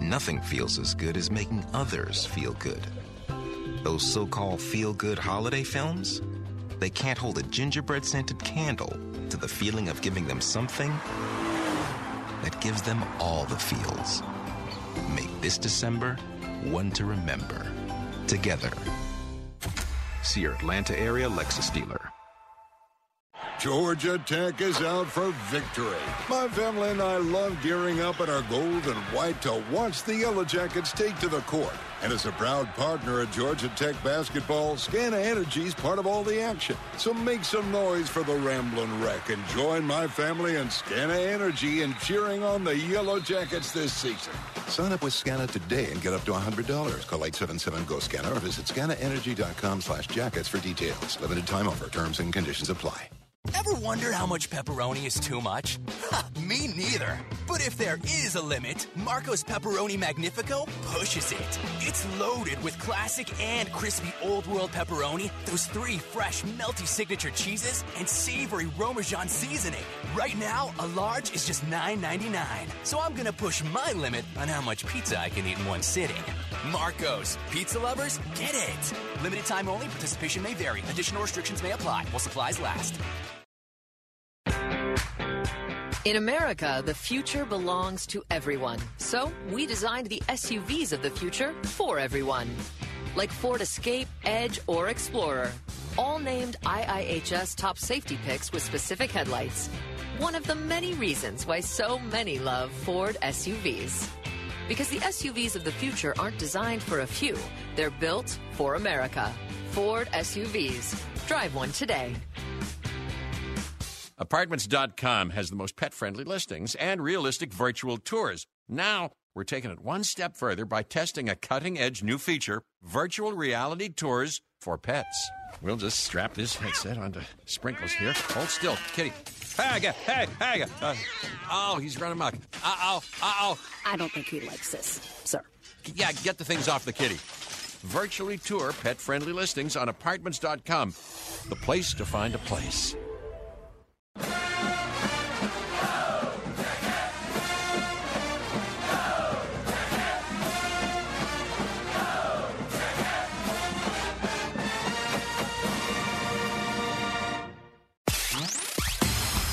nothing feels as good as making others feel good. Those so-called feel-good holiday films, they can't hold a gingerbread-scented candle to the feeling of giving them something that gives them all the feels. Make this December one to remember. Together. See your Atlanta area Lexus dealer. Georgia Tech is out for victory. My family and I love gearing up in our gold and white to watch the Yellow Jackets take to the court. And as a proud partner at Georgia Tech basketball, Scana Energy's part of all the action. So make some noise for the Ramblin' Wreck and join my family and Scana Energy in cheering on the Yellow Jackets this season. Sign up with Scana today and get up to $100. Call 877-GO-SCANA or visit ScanaEnergy.com/jackets for details. Limited time offer. Terms and conditions apply. Ever wondered how much pepperoni is too much? Ha, me neither. But if there is a limit, Marco's Pepperoni Magnifico pushes it. It's loaded with classic and crispy Old World pepperoni, those three fresh, melty signature cheeses, and savory Parmesan seasoning. Right now, a large is just $9.99. So I'm going to push my limit on how much pizza I can eat in one sitting. Marco's. Pizza lovers, get it. Limited time only. Participation may vary. Additional restrictions may apply while supplies last. In America, the future belongs to everyone. So we designed the SUVs of the future for everyone. Like Ford Escape, Edge, or Explorer. All named IIHS top safety picks with specific headlights. One of the many reasons why so many love Ford SUVs. Because the SUVs of the future aren't designed for a few. They're built for America. Ford SUVs. Drive one today. Apartments.com has the most pet-friendly listings and realistic virtual tours. Now, we're taking it one step further by testing a cutting-edge new feature, virtual reality tours for pets. We'll just strap this headset onto Sprinkles here. Hold still, kitty. Hey, oh, he's running amok. Uh-oh. I don't think he likes this, sir. Yeah, get the things off the kitty. Virtually tour pet-friendly listings on Apartments.com. The place to find a place.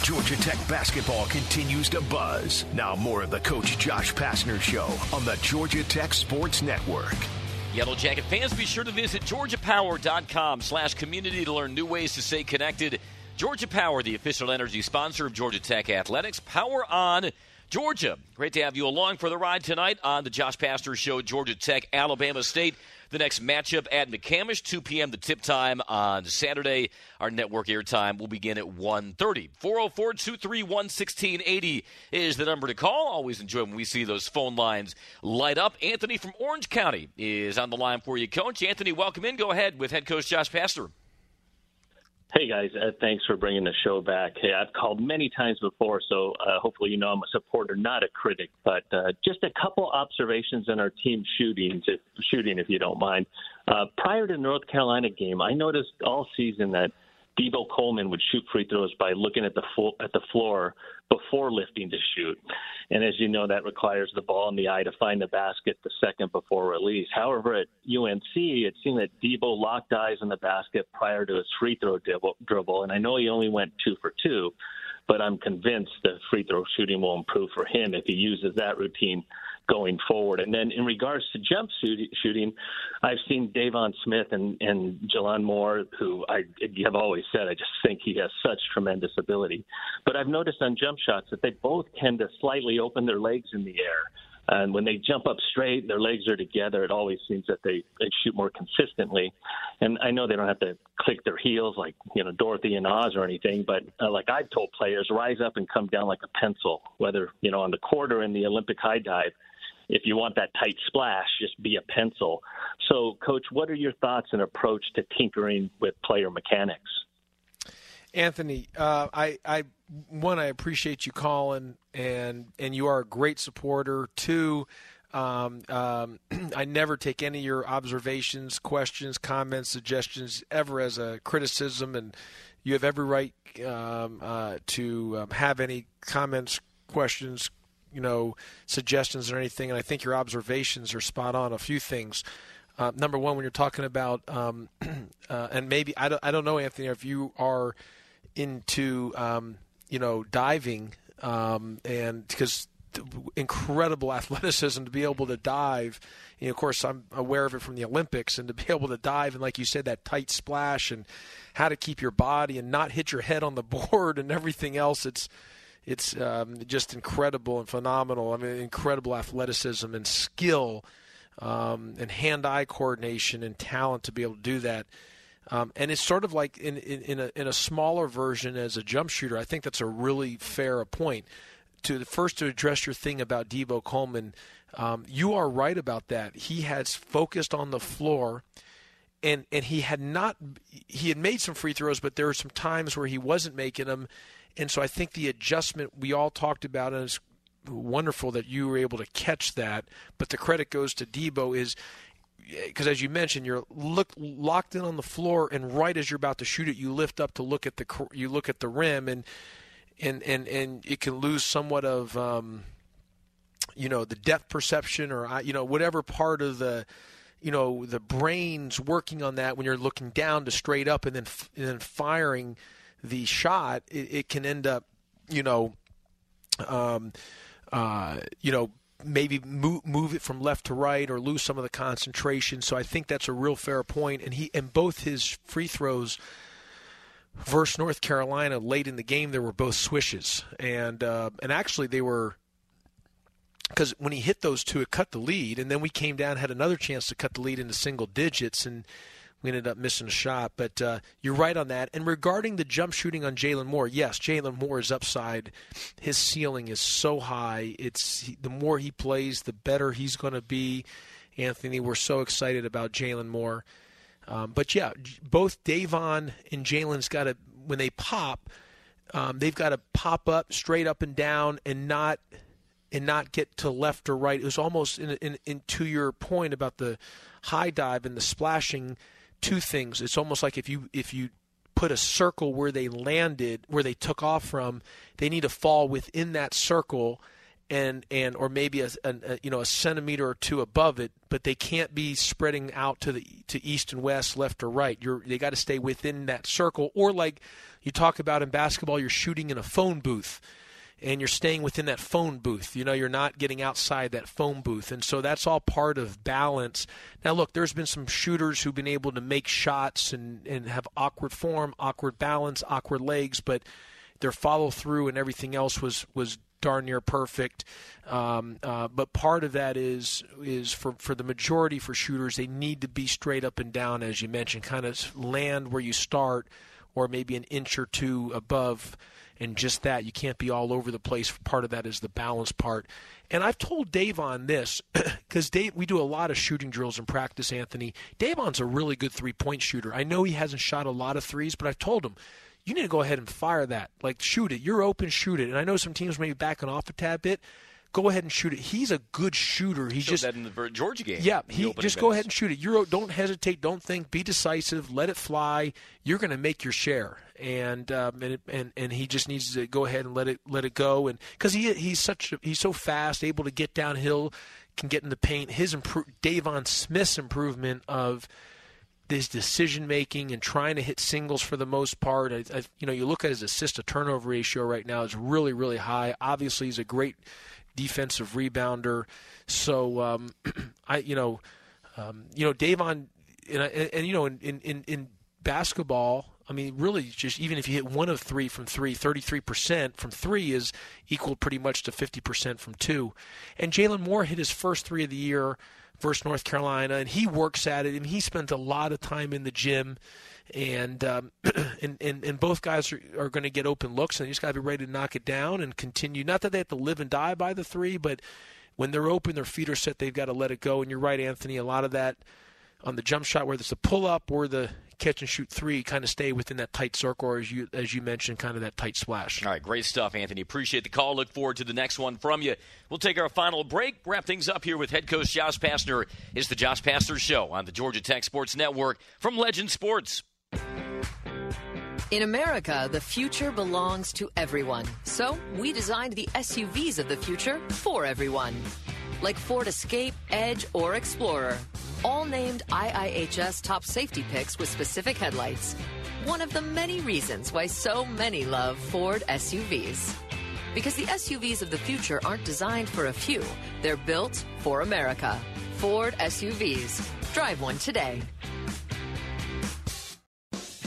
Georgia Tech basketball continues to buzz. Now more of the Coach Josh Pastner Show on the Georgia Tech Sports Network. Yellow Jacket fans, be sure to visit GeorgiaPower.com/community to learn new ways to stay connected. Georgia Power, the official energy sponsor of Georgia Tech Athletics. Power on Georgia. Great to have you along for the ride tonight on the Josh Pastner Show. Georgia Tech, Alabama State. The next matchup at McCamish, 2 p.m. the tip time on Saturday. Our network airtime will begin at 1:30. 404-231-1680 is the number to call. Always enjoy when we see those phone lines light up. Anthony from Orange County is on the line for you, Coach. Anthony, welcome in. Go ahead with head coach Josh Pastner. Hey, guys. Thanks for bringing the show back. Hey, I've called many times before, so hopefully you know I'm a supporter, not a critic. But just a couple observations on our team shooting, if you don't mind. Prior to the North Carolina game, I noticed all season that Debo Coleman would shoot free throws by looking at the floor before lifting to shoot. And as you know, that requires the ball in the eye to find the basket the second before release. However, at UNC, it seemed that Debo locked eyes on the basket prior to his free throw dribble. And I know he only went 2 for 2, but I'm convinced the free throw shooting will improve for him if he uses that routine going forward. And then in regards to jump shooting, I've seen Davon Smith and Jaylen Moore, who I have always said, I just think he has such tremendous ability. But I've noticed on jump shots that they both tend to slightly open their legs in the air. And when they jump up straight, their legs are together. It always seems that they shoot more consistently. And I know they don't have to click their heels like, you know, Dorothy and Oz or anything, but like I've told players, rise up and come down like a pencil, whether, you know, on the court or in the Olympic high dive. If you want that tight splash, just be a pencil. So, Coach, what are your thoughts and approach to tinkering with player mechanics? Anthony, I appreciate you calling, and you are a great supporter. Two, I never take any of your observations, questions, comments, suggestions ever as a criticism, and you have every right to have any comments, questions, suggestions or anything, and I think your observations are spot on. A few things. Number one, when you're talking about, and maybe I don't know, Anthony, if you are into diving, and because incredible athleticism to be able to dive. And of course, I'm aware of it from the Olympics, and to be able to dive and, like you said, that tight splash and how to keep your body and not hit your head on the board and everything else. It's just incredible and phenomenal. I mean, incredible athleticism and skill and hand-eye coordination and talent to be able to do that. And it's sort of like in a smaller version as a jump shooter. I think that's a really fair point. To address your thing about Debo Coleman, you are right about that. He has focused on the floor. And he had made some free throws, but there were some times where he wasn't making them. And so I think the adjustment we all talked about, and it's wonderful that you were able to catch that, but the credit goes to Debo is because, as you mentioned, you're locked in on the floor, and right as you're about to shoot it, you lift up to look at the rim, and it can lose somewhat of the depth perception or whatever part of the. The brain's working on that when you're looking down to straight up and then firing the shot, it can end up, maybe move it from left to right or lose some of the concentration. So I think that's a real fair point. And both his free throws versus North Carolina late in the game, there were both swishes, and actually they were. Because when he hit those two, it cut the lead, and then we came down, had another chance to cut the lead into single digits, and we ended up missing a shot. But you're right on that. And regarding the jump shooting on Jaylen Moore, yes, Jaylen Moore's upside, his ceiling is so high. The more he plays, the better he's going to be. Anthony, we're so excited about Jaylen Moore. But yeah, both Davon and Jaylen's got to, when they pop, they've got to pop up straight up and down and not get to left or right. It was almost, to your point about the high dive and the splashing, two things. It's almost like if you put a circle where they landed, where they took off from, they need to fall within that circle and or maybe a centimeter or two above it, but they can't be spreading out to east and west, left or right. They got to stay within that circle. Or like you talk about in basketball, you're shooting in a phone booth. And you're staying within that phone booth. You're not getting outside that phone booth. And so that's all part of balance. Now, look, there's been some shooters who've been able to make shots and have awkward form, awkward balance, awkward legs, but their follow-through and everything else was darn near perfect. But part of that is for the majority, for shooters, they need to be straight up and down, as you mentioned, kind of land where you start or maybe an inch or two above. and just that. You can't be all over the place. Part of that is the balance part. And I've told Davon this, because Dave, we do a lot of shooting drills in practice, Anthony. Davon's a really good three-point shooter. I know he hasn't shot a lot of threes, but I've told him, you need to go ahead and fire that. Like, shoot it. You're open, shoot it. And I know some teams may be backing off a tad bit. Go ahead and shoot it. He's a good shooter. He showed just that in the Georgia game. Yeah, he just go ahead and shoot it. You don't hesitate. Don't think. Be decisive. Let it fly. You're going to make your share. And he just needs to go ahead and let it go. And because he's so fast, able to get downhill, can get in the paint. Davon Smith's improvement of his decision making and trying to hit singles for the most part. You look at his assist to turnover ratio right now is really, really high. Obviously, he's a great defensive rebounder. So Davon, in basketball, I mean, really, just even if you hit 1 of 3 from three, 33% from three is equal pretty much to 50% from two. And Jaylen Moore hit his first three of the year versus North Carolina, and he works at it, and he spent a lot of time in the gym, and both guys are going to get open looks, and you just got to be ready to knock it down and continue. Not that they have to live and die by the three, but when they're open, their feet are set, they've got to let it go. And you're right, Anthony, a lot of that on the jump shot, whether it's the pull-up or the catch-and-shoot three, kind of stay within that tight circle, or as you mentioned, kind of that tight splash. All right, great stuff, Anthony. Appreciate the call. Look forward to the next one from you. We'll take our final break, wrap things up here with head coach Josh Pastner. It's the Josh Pastner Show on the Georgia Tech Sports Network from Legend Sports. In America, the future belongs to everyone. So we designed the SUVs of the future for everyone, like Ford Escape, Edge, or Explorer, all named IIHS top safety picks with specific headlights. One of the many reasons why so many love Ford SUVs. Because the SUVs of the future aren't designed for a few. They're built for America. Ford SUVs. Drive one today.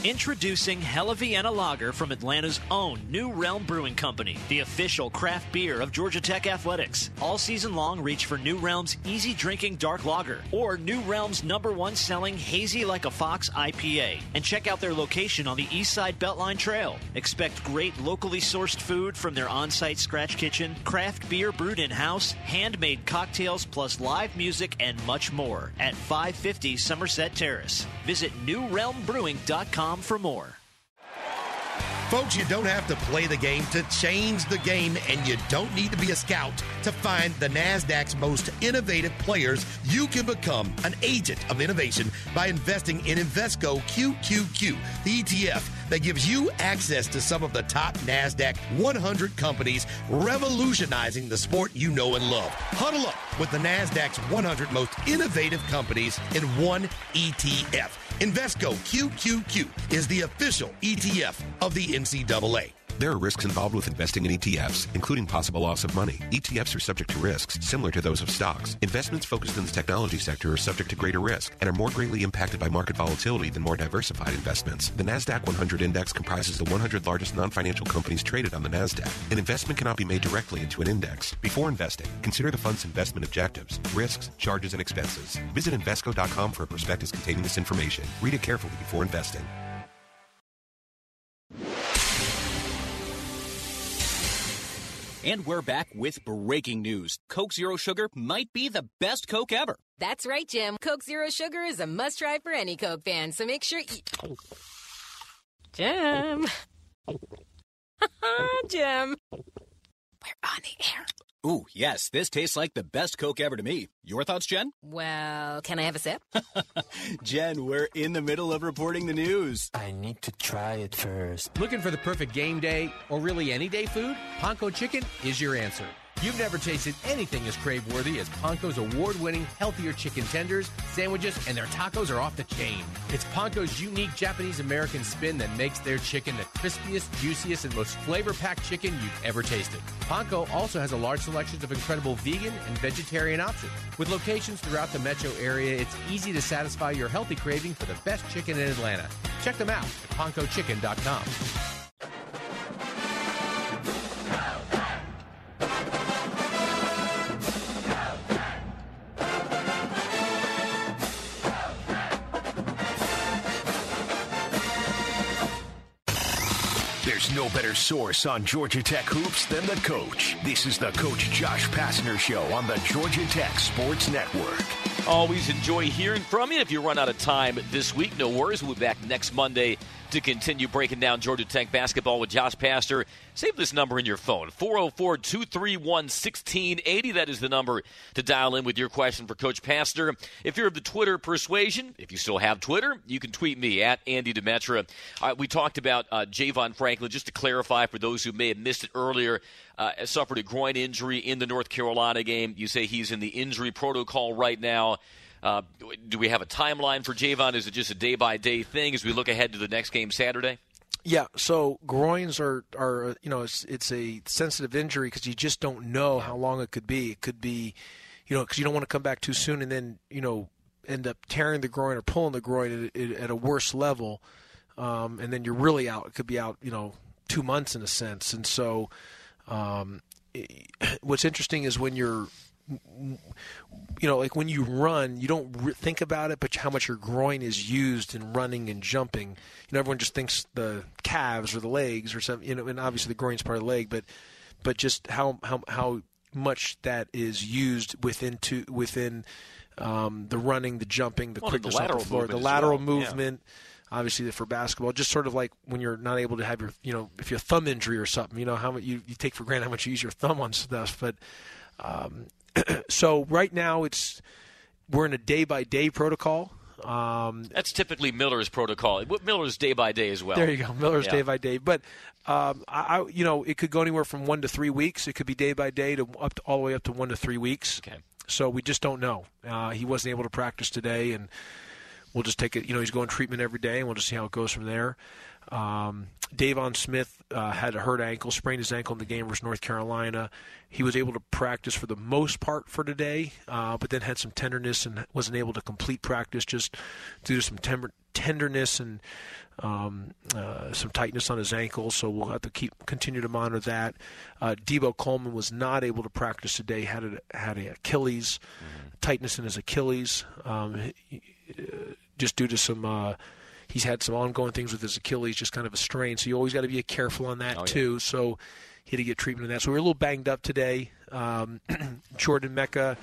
Introducing Hella Vienna Lager from Atlanta's own New Realm Brewing Company, the official craft beer of Georgia Tech Athletics. All season long, reach for New Realm's easy-drinking dark lager or New Realm's #1 selling Hazy Like a Fox IPA. And check out their location on the Eastside Beltline Trail. Expect great locally sourced food from their on-site scratch kitchen, craft beer brewed in-house, handmade cocktails, plus live music and much more at 550 Somerset Terrace. Visit NewRealmBrewing.com for more. Folks, you don't have to play the game to change the game, and you don't need to be a scout to find the NASDAQ's most innovative players. You can become an agent of innovation by investing in Invesco QQQ, the ETF that gives you access to some of the top NASDAQ 100 companies revolutionizing the sport you know and love. Huddle up with the NASDAQ's 100 most innovative companies in one ETF. Invesco QQQ is the official ETF of the NCAA. There are risks involved with investing in ETFs, including possible loss of money. ETFs are subject to risks similar to those of stocks. Investments focused in the technology sector are subject to greater risk and are more greatly impacted by market volatility than more diversified investments. The NASDAQ 100 Index comprises the 100 largest non-financial companies traded on the NASDAQ. An investment cannot be made directly into an index. Before investing, consider the fund's investment objectives, risks, charges, and expenses. Visit Invesco.com for a prospectus containing this information. Read it carefully before investing. And we're back with breaking news. Coke Zero Sugar might be the best Coke ever. That's right, Jim. Coke Zero Sugar is a must-try for any Coke fan, so make sure you... Jim. Jim. We're on the air. Ooh, yes, this tastes like the best Coke ever to me. Your thoughts, Jen? Well, can I have a sip? Jen, we're in the middle of reporting the news. I need to try it first. Looking for the perfect game day or really any day food? Panko Chicken is your answer. You've never tasted anything as crave-worthy as Panko's award-winning healthier chicken tenders, sandwiches, and their tacos are off the chain. It's Panko's unique Japanese-American spin that makes their chicken the crispiest, juiciest, and most flavor-packed chicken you've ever tasted. Panko also has a large selection of incredible vegan and vegetarian options. With locations throughout the metro area, it's easy to satisfy your healthy craving for the best chicken in Atlanta. Check them out at pankochicken.com. There's no better source on Georgia Tech hoops than the coach. This is the Coach Josh Pastner Show on the Georgia Tech Sports Network. Always enjoy hearing from you. If you run out of time this week, no worries. We'll be back next Monday to continue breaking down Georgia Tech basketball with Josh Pastner. Save this number in your phone, 404-231-1680. That is the number to dial in with your question for Coach Pastner. If you're of the Twitter persuasion, if you still have Twitter, you can tweet me at Andy Demetra. All right, we talked about Javon Franklin. Just to clarify for those who may have missed it earlier, suffered a groin injury in the North Carolina game. You say he's in the injury protocol right now. Do we have a timeline for Javon? Is it just a day-by-day thing as we look ahead to the next game Saturday? Yeah, so groins are it's a sensitive injury because you just don't know how long it could be. It could be, because you don't want to come back too soon and then, end up tearing the groin or pulling the groin at a worse level, and then you're really out. It could be out, 2 months in a sense. And so what's interesting is when you're – when you run, you don't think about it, but how much your groin is used in running and jumping. Everyone just thinks the calves or the legs or something. And obviously the groin's part of the leg, but just how much that is used within the running, the jumping, the quickness on the floor, the lateral movement. Yeah. Obviously, for basketball, just sort of like when you're not able to have your, if you have thumb injury or something, how much you take for granted how much you use your thumb on stuff, but. So right now we're in a day-by-day protocol. That's typically Miller's protocol. Miller's day-by-day as well. There you go, Miller's day-by-day. But, it could go anywhere from 1 to 3 weeks. It could be day-by-day all the way up to 1 to 3 weeks. Okay. So we just don't know. He wasn't able to practice today, and we'll just take it. He's going treatment every day, and we'll just see how it goes from there. Davon Smith had a hurt ankle, sprained his ankle in the game versus North Carolina. He was able to practice for the most part for today, but then had some tenderness and wasn't able to complete practice just due to some tenderness and some tightness on his ankle. So we'll have to continue to monitor that. Debo Coleman was not able to practice today. Had a Achilles tightness in his Achilles, just due to some. He's had some ongoing things with his Achilles, just kind of a strain. So you always got to be careful on that too. So he had to get treatment on that. So we were a little banged up today. Jordan Mecca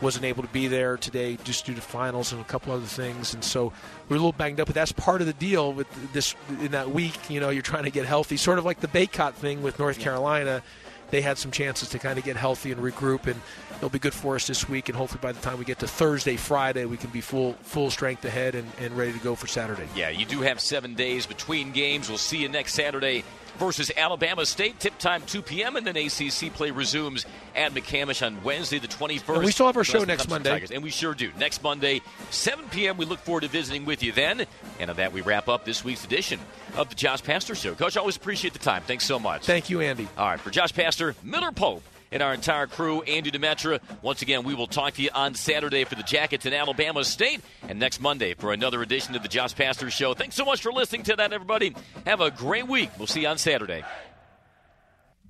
wasn't able to be there today just due to finals and a couple other things. And so we were a little banged up. But that's part of the deal with this in that week. You're trying to get healthy, sort of like the Bacot thing with North Carolina. They had some chances to kind of get healthy and regroup, and it'll be good for us this week. And hopefully by the time we get to Thursday, Friday, we can be full strength ahead and ready to go for Saturday. Yeah, you do have 7 days between games. We'll see you next Saturday versus Alabama State. Tip time, 2 p.m., and then ACC play resumes at McCamish on Wednesday the 21st. And we still have our show next Monday. Tigers, and we sure do. Next Monday, 7 p.m. We look forward to visiting with you then. And on that, we wrap up this week's edition of the Josh Pastner Show. Coach, I always appreciate the time. Thanks so much. Thank you, Andy. All right, for Josh Pastner, Miller Pope, and our entire crew, Andy Demetra. Once again, we will talk to you on Saturday for the Jackets in Alabama State, and next Monday for another edition of the Josh Pastner Show. Thanks so much for listening to that, everybody. Have a great week. We'll see you on Saturday.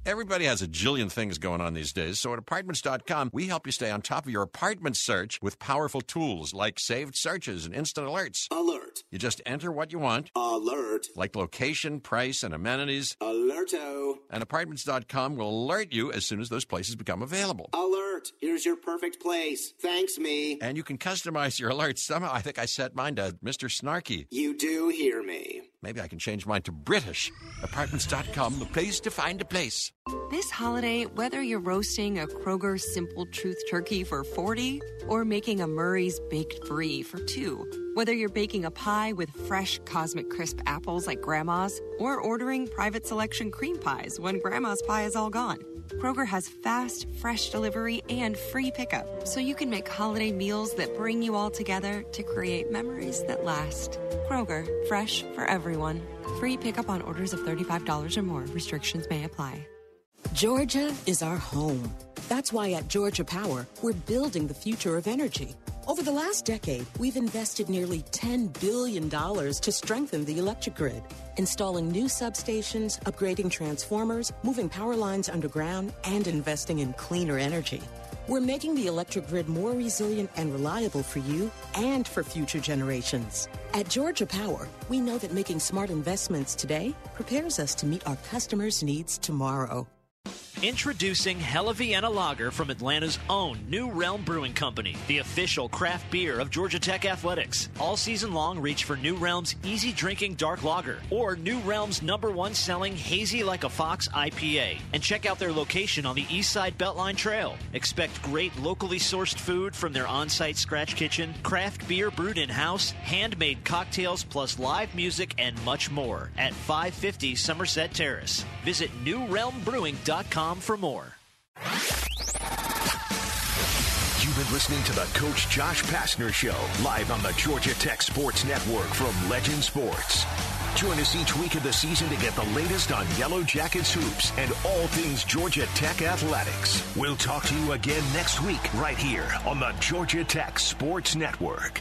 Everybody has a jillion things going on these days, so at Apartments.com, we help you stay on top of your apartment search with powerful tools like saved searches and instant alerts. Alert. You just enter what you want. Alert. Like location, price, and amenities. Alerto. And Apartments.com will alert you as soon as those places become available. Alert. Here's your perfect place. Thanks, me. And you can customize your alerts. Somehow, I think I set mine to Mr. Snarky. You do hear me. Maybe I can change mine to British. Apartments.com, the place to find a place. This holiday, whether you're roasting a Kroger Simple Truth turkey for 40 or making a Murray's Baked Brie for 2, whether you're baking a pie with fresh Cosmic Crisp apples like Grandma's or ordering private selection cream pies when Grandma's pie is all gone, Kroger has fast, fresh delivery and free pickup, so you can make holiday meals that bring you all together to create memories that last. Kroger, fresh for everyone. Free pickup on orders of $35 or more. Restrictions may apply. Georgia is our home. That's why at Georgia Power, we're building the future of energy. Over the last decade, we've invested nearly $10 billion to strengthen the electric grid, installing new substations, upgrading transformers, moving power lines underground, and investing in cleaner energy. We're making the electric grid more resilient and reliable for you and for future generations. At Georgia Power, we know that making smart investments today prepares us to meet our customers' needs tomorrow. Introducing Hella Vienna Lager from Atlanta's own New Realm Brewing Company, the official craft beer of Georgia Tech Athletics. All season long, reach for New Realm's easy-drinking dark lager or New Realm's #1 selling Hazy Like a Fox IPA. And check out their location on the Eastside Beltline Trail. Expect great locally sourced food from their on-site scratch kitchen, craft beer brewed in-house, handmade cocktails, plus live music and much more at 550 Somerset Terrace. Visit NewRealmBrewing.com for more. You've been listening to the Coach Josh Pastner Show, live on the Georgia Tech Sports Network from Legend Sports. Join us each week of the season to get the latest on Yellow Jackets hoops and all things Georgia Tech athletics. We'll talk to you again next week, right here on the Georgia Tech Sports Network.